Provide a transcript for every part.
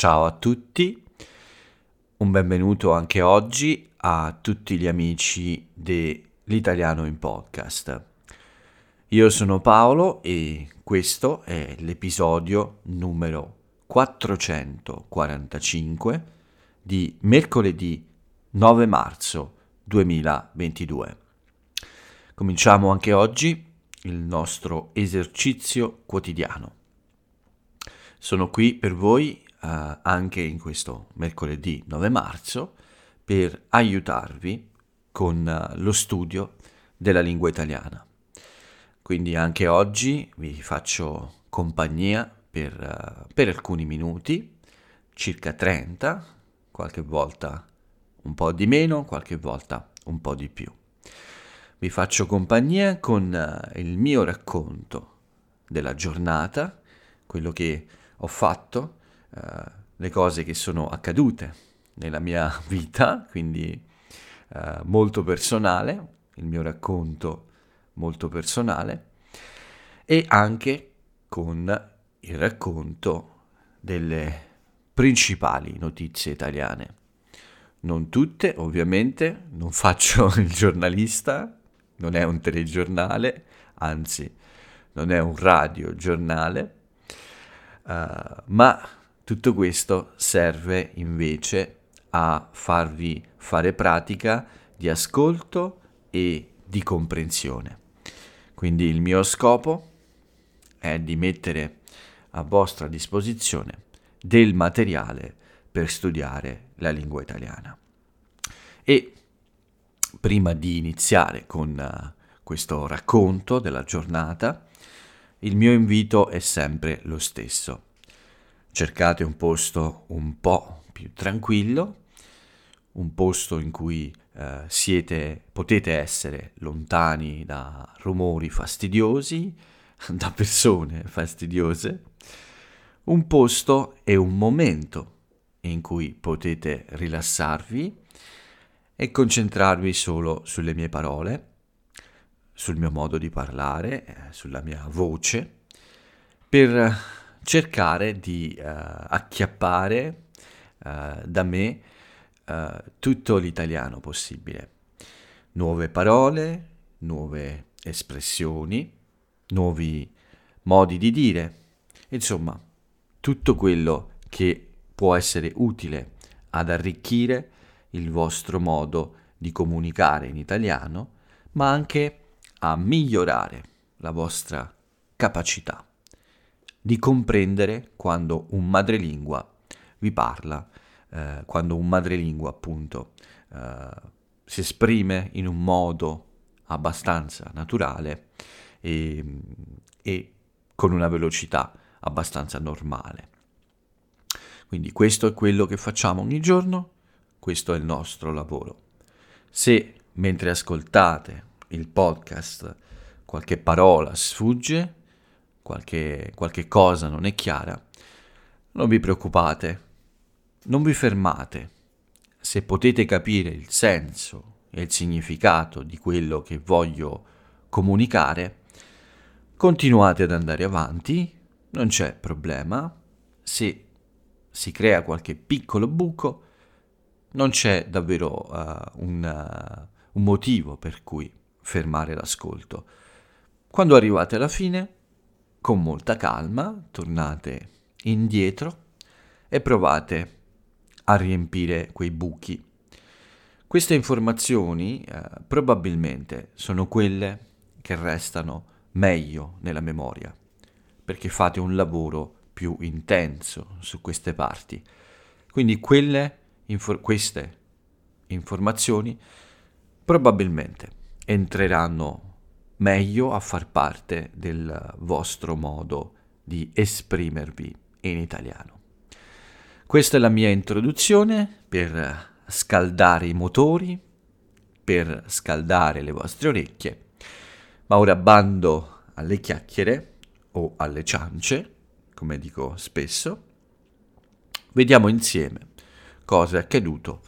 Ciao a tutti, un benvenuto anche oggi a tutti gli amici dell'Italiano in Podcast. Io sono Paolo e questo è l'episodio numero 445 di mercoledì 9 marzo 2022. Cominciamo anche oggi il nostro esercizio quotidiano. Sono qui per voi anche in questo mercoledì 9 marzo per aiutarvi con lo studio della lingua italiana. Quindi anche oggi vi faccio compagnia per alcuni minuti, circa 30, qualche volta un po' di meno, qualche volta un po' di più. Vi faccio compagnia con il mio racconto della giornata, quello che ho fatto, le cose che sono accadute nella mia vita, quindi molto personale, il mio racconto molto personale, e anche con il racconto delle principali notizie italiane. Non tutte, ovviamente, non faccio il giornalista, non è un telegiornale, anzi non è un radiogiornale, ma tutto questo serve invece a farvi fare pratica di ascolto e di comprensione. Quindi il mio scopo è di mettere a vostra disposizione del materiale per studiare la lingua italiana. E prima di iniziare con questo racconto della giornata, il mio invito è sempre lo stesso. Cercate un posto un po' più tranquillo, un posto in cui potete essere lontani da rumori fastidiosi, da persone fastidiose, un posto e un momento in cui potete rilassarvi e concentrarvi solo sulle mie parole, sul mio modo di parlare, sulla mia voce, per cercare di acchiappare da me tutto l'italiano possibile. Nuove parole, nuove espressioni, nuovi modi di dire, insomma, tutto quello che può essere utile ad arricchire il vostro modo di comunicare in italiano, ma anche a migliorare la vostra capacità di comprendere quando un madrelingua vi parla, quando un madrelingua appunto si esprime in un modo abbastanza naturale e con una velocità abbastanza normale. Quindi questo è quello che facciamo ogni giorno, questo è il nostro lavoro. Se mentre ascoltate il podcast qualche parola sfugge, qualche cosa non è chiara, non vi preoccupate, non vi fermate. Se potete capire il senso e il significato di quello che voglio comunicare, continuate ad andare avanti, non c'è problema. Se si crea qualche piccolo buco, non c'è davvero un motivo per cui fermare l'ascolto. Quando arrivate alla fine, con molta calma, tornate indietro e provate a riempire quei buchi. Queste informazioni probabilmente sono quelle che restano meglio nella memoria, perché fate un lavoro più intenso su queste parti. Quindi queste informazioni probabilmente entreranno meglio a far parte del vostro modo di esprimervi in italiano. Questa è la mia introduzione per scaldare i motori, per scaldare le vostre orecchie, ma ora bando alle chiacchiere o alle ciance, come dico spesso. Vediamo insieme cosa è accaduto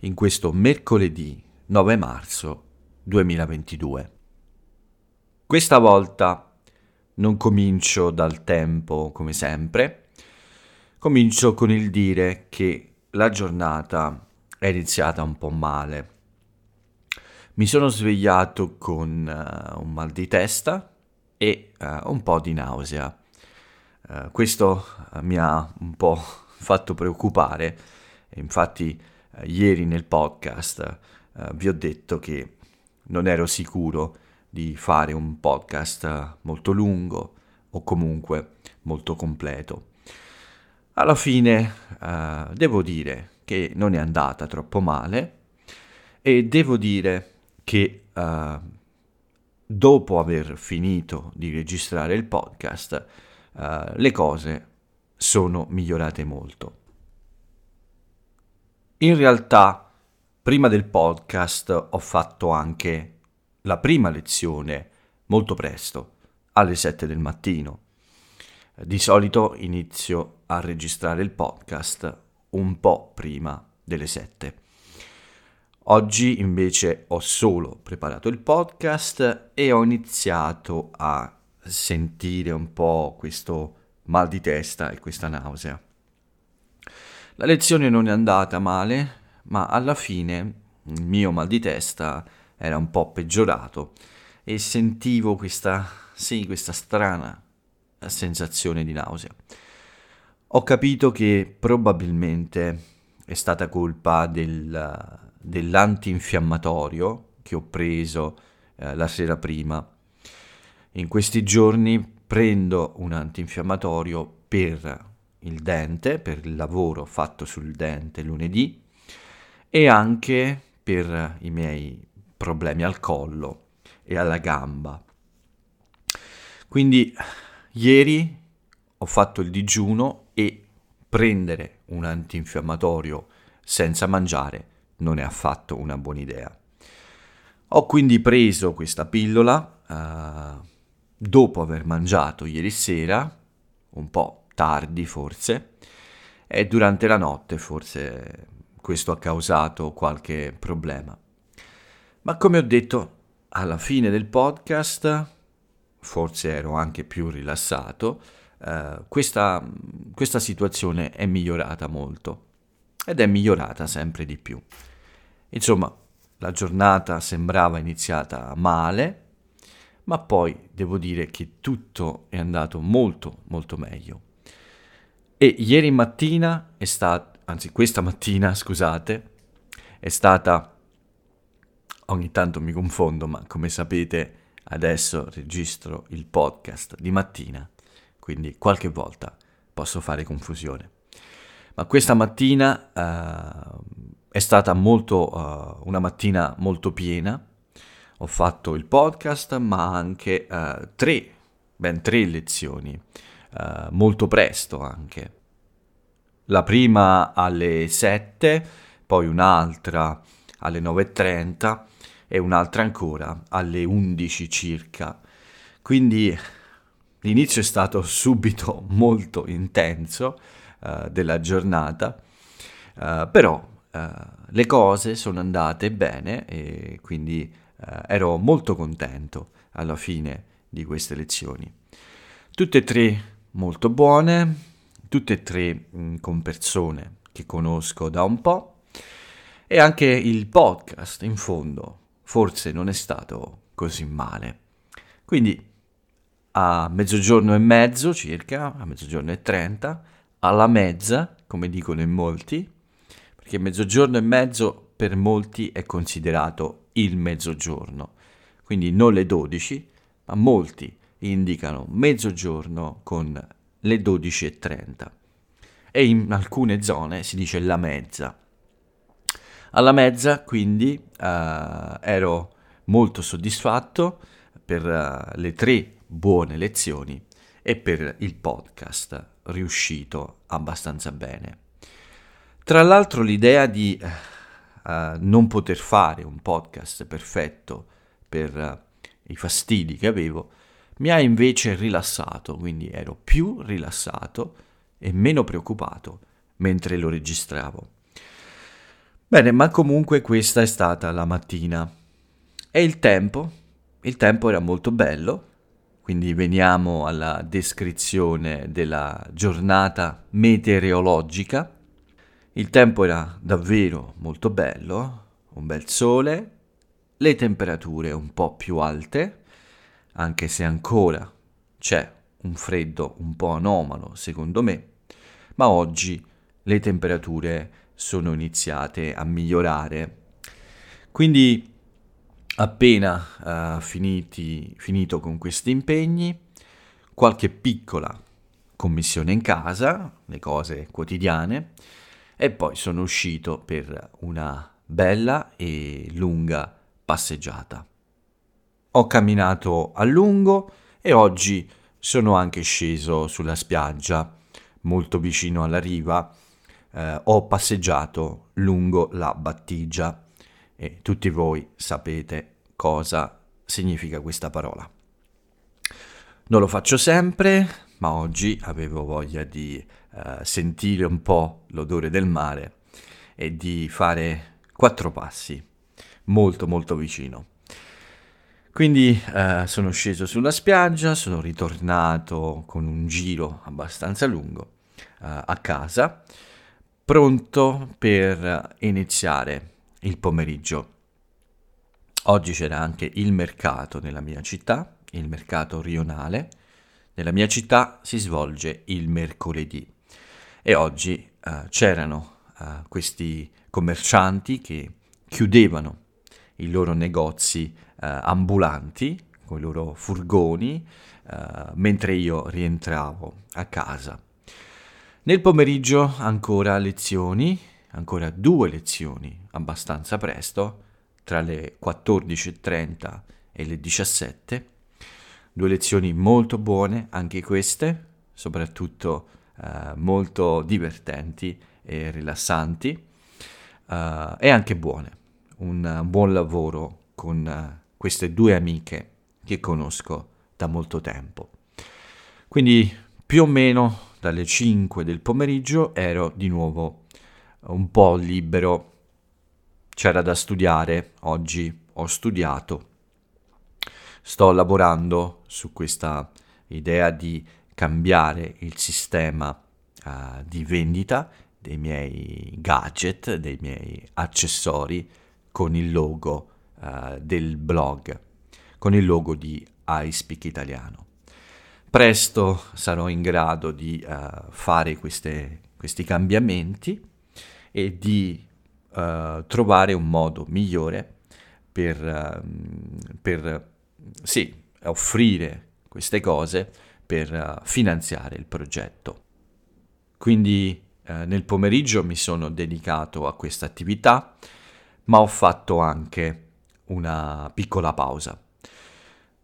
in questo mercoledì 9 marzo 2022. Questa volta non comincio dal tempo come sempre, Comincio con il dire che la giornata è iniziata un po' male. Mi sono svegliato con un mal di testa e un po' di nausea. Questo mi ha un po' fatto preoccupare. Infatti ieri nel podcast vi ho detto che non ero sicuro di fare un podcast molto lungo o comunque molto completo. Alla fine devo dire che non è andata troppo male e devo dire che dopo aver finito di registrare il podcast le cose sono migliorate molto. In realtà prima del podcast ho fatto anche la prima lezione molto presto, alle 7 del mattino. Di solito inizio a registrare il podcast un po' prima delle 7. Oggi invece ho solo preparato il podcast e ho iniziato a sentire un po' questo mal di testa e questa nausea. La lezione non è andata male, ma alla fine il mio mal di testa era un po' peggiorato e sentivo questa strana sensazione di nausea. Ho capito che probabilmente è stata colpa dell'antinfiammatorio che ho preso la sera prima. In questi giorni prendo un antinfiammatorio per il dente, per il lavoro fatto sul dente lunedì e anche per i miei problemi al collo e alla gamba. Quindi ieri ho fatto il digiuno e prendere un antinfiammatorio senza mangiare non è affatto una buona idea. Ho quindi preso questa pillola dopo aver mangiato ieri sera, un po' tardi forse, e durante la notte forse questo ha causato qualche problema. Ma come ho detto alla fine del podcast, forse ero anche più rilassato, questa situazione è migliorata molto ed è migliorata sempre di più. Insomma, la giornata sembrava iniziata male, ma poi devo dire che tutto è andato molto molto meglio. E ieri mattina questa mattina è stata, ogni tanto mi confondo, ma come sapete adesso registro il podcast di mattina, quindi qualche volta posso fare confusione. Ma questa mattina è stata una mattina molto piena. Ho fatto il podcast, ma anche ben tre lezioni, molto presto anche. La prima alle 7, poi un'altra alle 9:30 e un'altra ancora alle 11 circa. Quindi l'inizio è stato subito molto intenso della giornata, però le cose sono andate bene e quindi ero molto contento alla fine di queste lezioni. Tutte e tre molto buone, tutte e tre con persone che conosco da un po', e anche il podcast in fondo forse non è stato così male. Quindi a 12:30 circa, a 12:30, alla mezza, come dicono in molti, perché 12:30 per molti è considerato il mezzogiorno, quindi non le 12, ma molti indicano mezzogiorno con le 12:30 e in alcune zone si dice la mezza. Alla mezza quindi ero molto soddisfatto per le tre buone lezioni e per il podcast riuscito abbastanza bene. Tra l'altro l'idea di non poter fare un podcast perfetto per i fastidi che avevo mi ha invece rilassato, quindi ero più rilassato e meno preoccupato mentre lo registravo. Bene, ma comunque questa è stata la mattina e il tempo era molto bello, Quindi veniamo alla descrizione della giornata meteorologica. Il tempo era davvero molto bello, un bel sole, le temperature un po' più alte, anche se ancora c'è un freddo un po' anomalo secondo me, ma oggi le temperature sono iniziate a migliorare. Quindi appena finito con questi impegni, qualche piccola commissione in casa, le cose quotidiane, e poi sono uscito per una bella e lunga passeggiata. Ho camminato a lungo e oggi sono anche sceso sulla spiaggia, molto vicino alla riva. Ho passeggiato lungo la battigia e tutti voi sapete cosa significa questa parola. Non lo faccio sempre, ma oggi avevo voglia di sentire un po' l'odore del mare e di fare 4 passi molto molto vicino. Quindi sono sceso sulla spiaggia, sono ritornato con un giro abbastanza lungo a casa, pronto per iniziare il pomeriggio. Oggi c'era anche il mercato nella mia città, il mercato rionale. Nella mia città si svolge il mercoledì e oggi c'erano questi commercianti che chiudevano i loro negozi ambulanti con i loro furgoni mentre io rientravo a casa. Nel pomeriggio ancora lezioni, ancora 2 lezioni abbastanza presto, tra le 14:30 e le 17. 2 lezioni molto buone anche queste, soprattutto molto divertenti e rilassanti e anche buone. Un buon lavoro con queste 2 amiche che conosco da molto tempo. Quindi più o meno dalle 5 del pomeriggio ero di nuovo un po' libero, c'era da studiare, oggi ho studiato, sto lavorando su questa idea di cambiare il sistema di vendita dei miei gadget, dei miei accessori con il logo del blog, con il logo di iSpeakitaliano. Presto sarò in grado di fare questi cambiamenti e di trovare un modo migliore per offrire queste cose per finanziare il progetto. Quindi nel pomeriggio mi sono dedicato a questa attività, ma ho fatto anche una piccola pausa.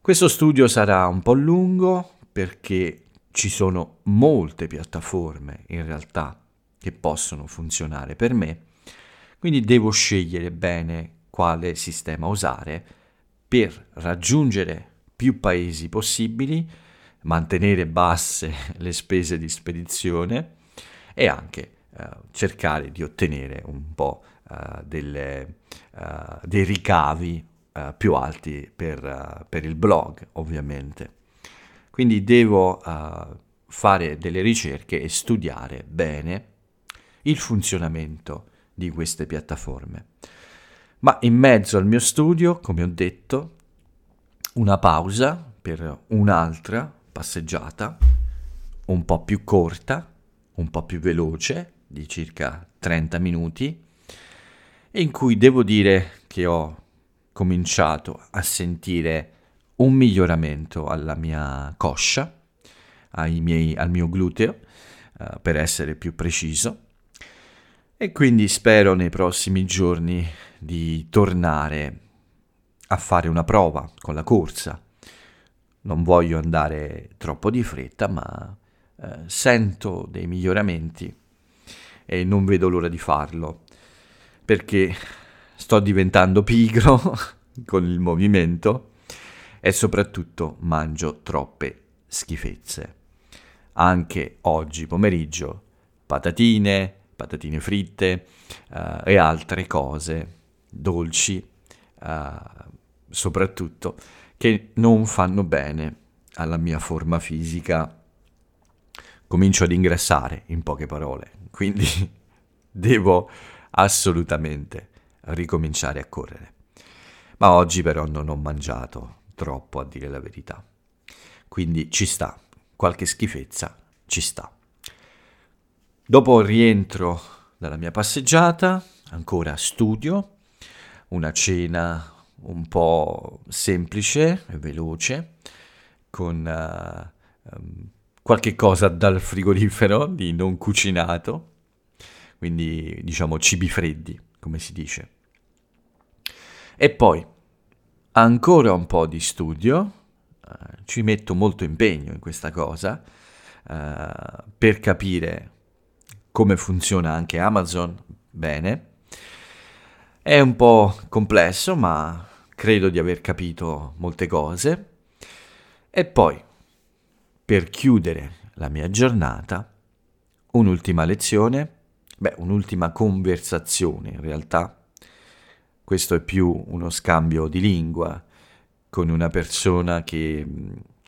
Questo studio sarà un po' lungo, perché ci sono molte piattaforme in realtà che possono funzionare per me, quindi devo scegliere bene quale sistema usare per raggiungere più paesi possibili, mantenere basse le spese di spedizione e anche cercare di ottenere un po' dei ricavi più alti per il blog, ovviamente. Quindi devo fare delle ricerche e studiare bene il funzionamento di queste piattaforme. Ma in mezzo al mio studio, come ho detto, una pausa per un'altra passeggiata, un po' più corta, un po' più veloce, di circa 30 minuti, in cui devo dire che ho cominciato a sentire un miglioramento alla mia coscia, al mio gluteo, per essere più preciso, e quindi spero nei prossimi giorni di tornare a fare una prova con la corsa. Non voglio andare troppo di fretta, ma sento dei miglioramenti e non vedo l'ora di farlo, perché sto diventando pigro con il movimento e soprattutto mangio troppe schifezze. Anche oggi pomeriggio patatine fritte e altre cose dolci soprattutto che non fanno bene alla mia forma fisica comincio ad ingrassare, in poche parole, quindi devo assolutamente ricominciare a correre. Ma oggi però non ho mangiato troppo, a dire la verità, quindi ci sta, qualche schifezza ci sta. Dopo rientro dalla mia passeggiata, ancora studio, una cena un po' semplice e veloce, con qualche cosa dal frigorifero di non cucinato, quindi diciamo cibi freddi, come si dice. E poi ancora un po' di studio, ci metto molto impegno in questa cosa, per capire come funziona anche Amazon bene. È un po' complesso, ma credo di aver capito molte cose. E poi, per chiudere la mia giornata, un'ultima lezione, un'ultima conversazione in realtà. Questo è più uno scambio di lingua con una persona che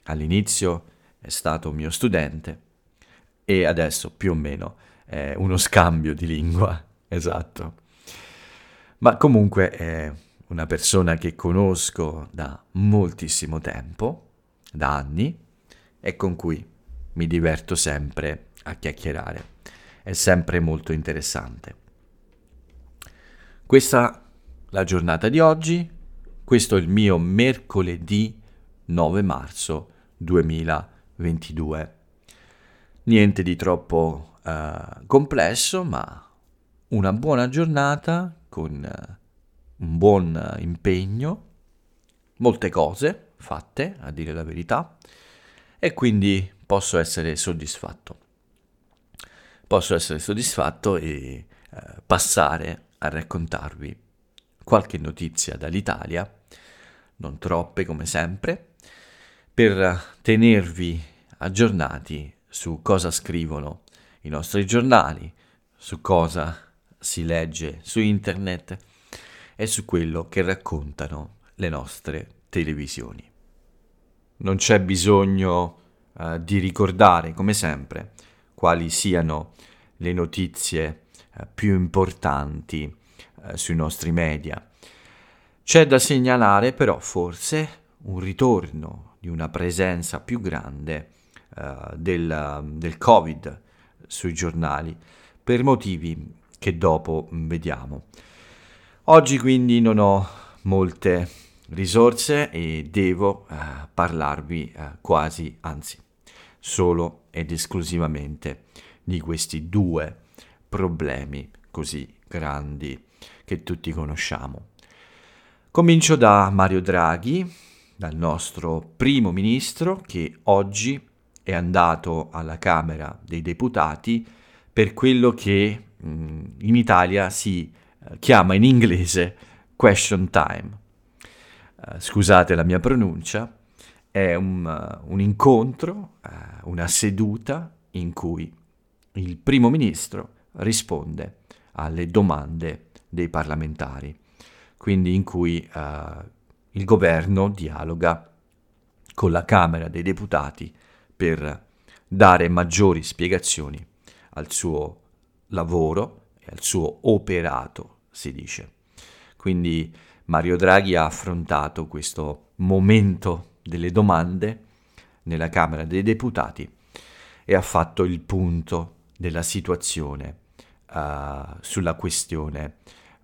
all'inizio è stato mio studente e adesso più o meno è uno scambio di lingua, esatto. Ma comunque è una persona che conosco da moltissimo tempo, da anni, e con cui mi diverto sempre a chiacchierare. È sempre molto interessante. Questa la giornata di oggi, questo è il mio mercoledì 9 marzo 2022. Niente di troppo complesso, ma una buona giornata con un buon impegno, molte cose fatte, a dire la verità, e quindi posso essere soddisfatto. Posso essere soddisfatto e passare a raccontarvi qualche notizia dall'Italia, non troppe come sempre, per tenervi aggiornati su cosa scrivono i nostri giornali, su cosa si legge su internet e su quello che raccontano le nostre televisioni. Non c'è bisogno di ricordare, come sempre, quali siano le notizie più importanti sui nostri media. C'è da segnalare però forse un ritorno di una presenza più grande del Covid sui giornali, per motivi che dopo vediamo. Oggi quindi non ho molte risorse e devo parlarvi solo ed esclusivamente di questi due problemi così grandi che tutti conosciamo. Comincio da Mario Draghi, dal nostro primo ministro, che oggi è andato alla Camera dei Deputati per quello che in Italia si chiama in inglese question time. Scusate la mia pronuncia, è un incontro, una seduta in cui il primo ministro risponde alle domande dei parlamentari, quindi in cui il governo dialoga con la Camera dei Deputati per dare maggiori spiegazioni al suo lavoro e al suo operato, si dice. Quindi Mario Draghi ha affrontato questo momento delle domande nella Camera dei Deputati e ha fatto il punto della situazione sulla questione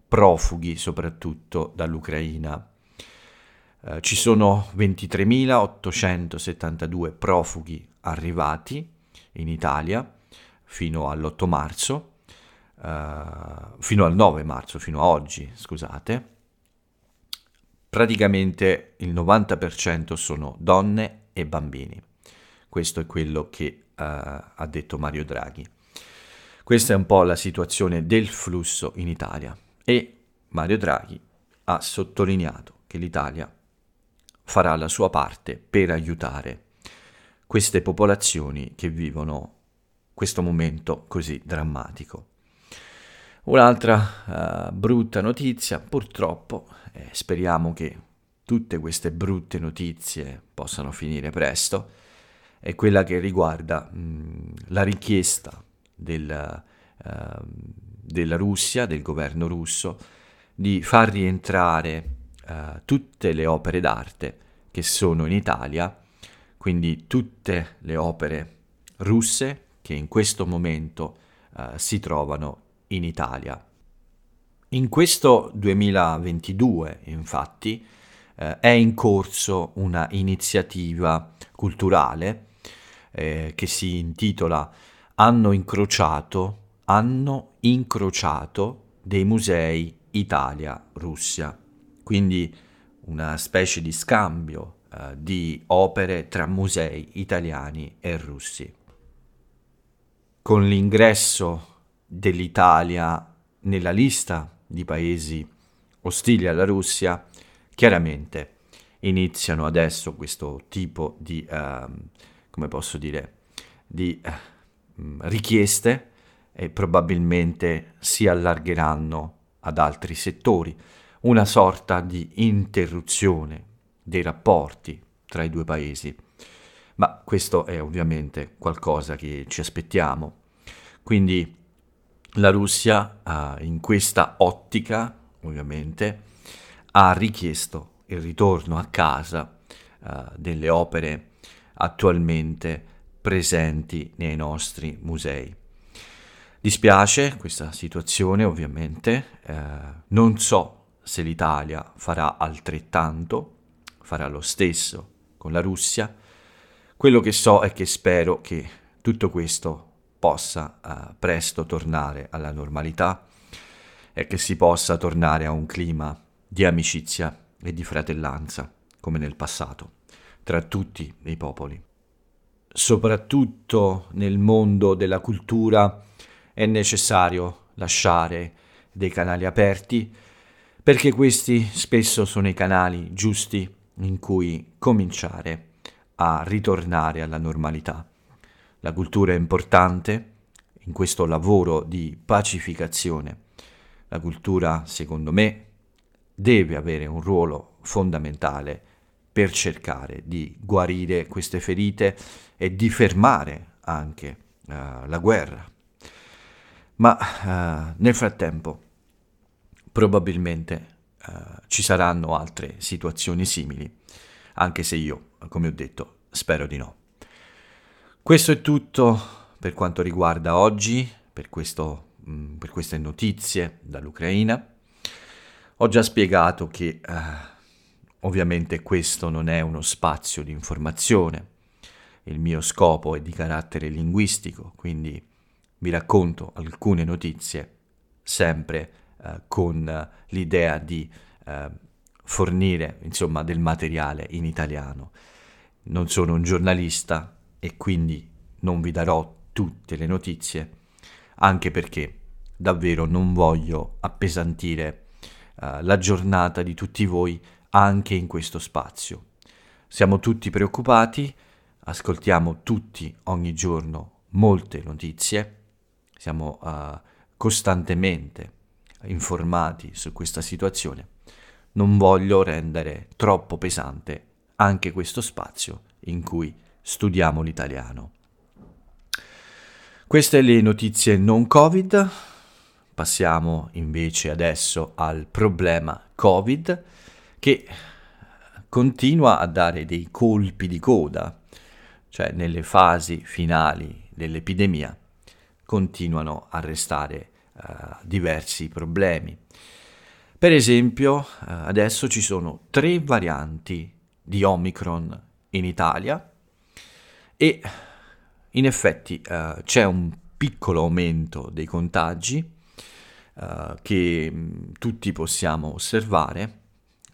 profughi, soprattutto dall'Ucraina. Ci sono 23.872 profughi arrivati in Italia fino all'8 marzo, fino al 9 marzo, fino a oggi, scusate. Praticamente il 90% sono donne e bambini. Questo è quello che ha detto Mario Draghi. Questa è un po' la situazione del flusso in Italia. E Mario Draghi ha sottolineato che l'Italia farà la sua parte per aiutare queste popolazioni che vivono questo momento così drammatico. Un'altra brutta notizia, purtroppo, speriamo che tutte queste brutte notizie possano finire presto, è quella che riguarda la richiesta della Russia, del governo russo, di far rientrare tutte le opere d'arte che sono in Italia, quindi tutte le opere russe che in questo momento si trovano in Italia. In questo 2022, infatti, è in corso una iniziativa culturale che si intitola Hanno incrociato dei musei Italia-Russia, quindi una specie di scambio di opere tra musei italiani e russi. Con l'ingresso dell'Italia nella lista di paesi ostili alla Russia, chiaramente iniziano adesso questo tipo di, richieste, e probabilmente si allargheranno ad altri settori, una sorta di interruzione dei rapporti tra i due paesi. Ma questo è ovviamente qualcosa che ci aspettiamo. Quindi la Russia, in questa ottica, ovviamente, ha richiesto il ritorno a casa delle opere attualmente presenti nei nostri musei. Dispiace questa situazione, ovviamente, non so se l'Italia farà altrettanto, farà lo stesso con la Russia. Quello che so è che spero che tutto questo possa presto tornare alla normalità e che si possa tornare a un clima di amicizia e di fratellanza, come nel passato, tra tutti i popoli. Soprattutto nel mondo della cultura è necessario lasciare dei canali aperti, perché questi spesso sono i canali giusti in cui cominciare a ritornare alla normalità. La cultura è importante in questo lavoro di pacificazione. La cultura, secondo me, deve avere un ruolo fondamentale per cercare di guarire queste ferite e di fermare anche la guerra. Ma nel frattempo probabilmente ci saranno altre situazioni simili, anche se io, come ho detto, spero di no. Questo è tutto per quanto riguarda oggi, per queste notizie dall'Ucraina. Ho già spiegato che ovviamente questo non è uno spazio di informazione, il mio scopo è di carattere linguistico, quindi vi racconto alcune notizie sempre con l'idea di fornire, insomma, del materiale in italiano. Non sono un giornalista, e quindi non vi darò tutte le notizie, anche perché davvero non voglio appesantire la giornata di tutti voi anche in questo spazio. Siamo tutti preoccupati, ascoltiamo tutti ogni giorno molte notizie, siamo costantemente informati su questa situazione. Non voglio rendere troppo pesante anche questo spazio in cui studiamo l'italiano. Queste le notizie non Covid. Passiamo invece adesso al problema Covid, che continua a dare dei colpi di coda, cioè nelle fasi finali dell'epidemia continuano a restare diversi problemi. Per esempio, adesso ci sono 3 varianti di Omicron in Italia. E in effetti c'è un piccolo aumento dei contagi che tutti possiamo osservare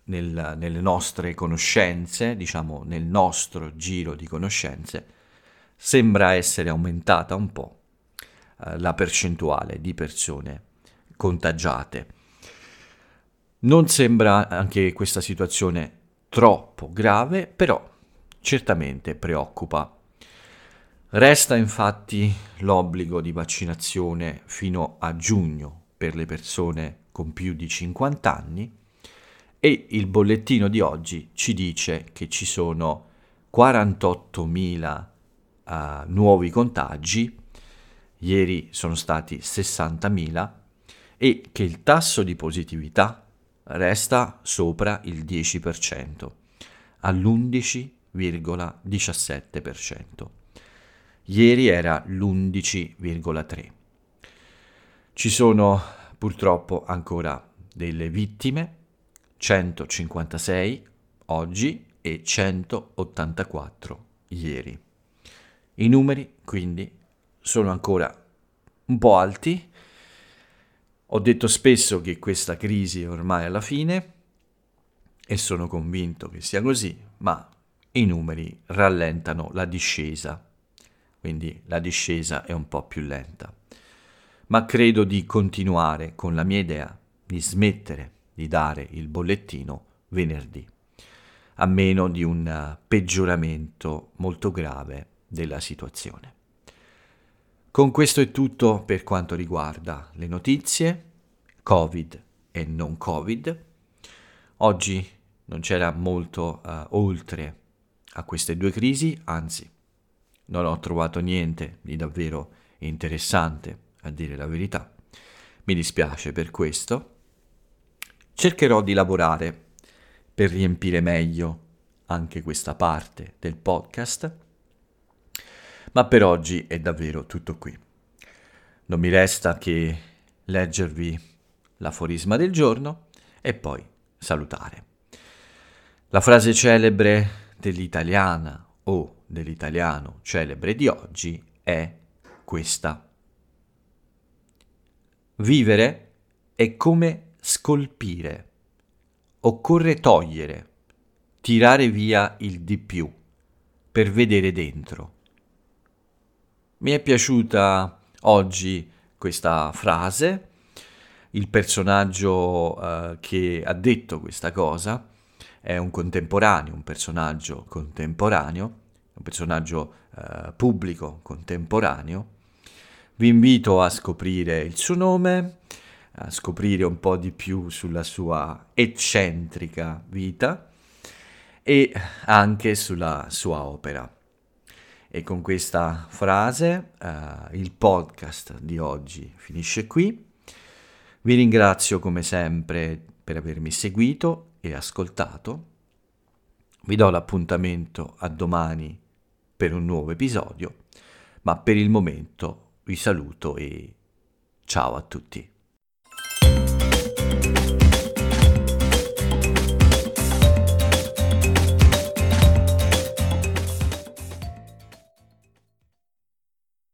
nelle nostre conoscenze, diciamo nel nostro giro di conoscenze, sembra essere aumentata un po' la percentuale di persone contagiate. Non sembra anche questa situazione troppo grave, però certamente preoccupa. Resta infatti l'obbligo di vaccinazione fino a giugno per le persone con più di 50 anni E il bollettino di oggi ci dice che ci sono 48.000 nuovi contagi, ieri sono stati 60.000, e che il tasso di positività resta sopra il 10%, all'11,17%. Ieri era l'11,3%. Ci sono purtroppo ancora delle vittime, 156 oggi e 184 ieri. I numeri quindi sono ancora un po' alti. Ho detto spesso che questa crisi è ormai alla fine e sono convinto che sia così, ma i numeri rallentano la discesa, quindi la discesa è un po' più lenta. Ma credo di continuare con la mia idea di smettere di dare il bollettino venerdì, a meno di un peggioramento molto grave della situazione. Con questo è tutto per quanto riguarda le notizie, Covid e non Covid. Oggi non c'era molto oltre a queste due crisi, anzi non ho trovato niente di davvero interessante, a dire la verità. Mi dispiace per questo. Cercherò di lavorare per riempire meglio anche questa parte del podcast. Ma per oggi è davvero tutto qui. Non mi resta che leggervi l'aforisma del giorno e poi salutare. La frase celebre dell'italiana o dell'italiano celebre di oggi è questa. Vivere è come scolpire. Occorre togliere, tirare via il di più per vedere dentro. Mi è piaciuta oggi questa frase, il personaggio che ha detto questa cosa è un personaggio pubblico contemporaneo. Vi invito a scoprire il suo nome, a scoprire un po' di più sulla sua eccentrica vita e anche sulla sua opera. E con questa frase il podcast di oggi finisce qui. Vi ringrazio come sempre per avermi seguito e ascoltato. Vi do l'appuntamento a domani per un nuovo episodio, ma per il momento vi saluto e ciao a tutti.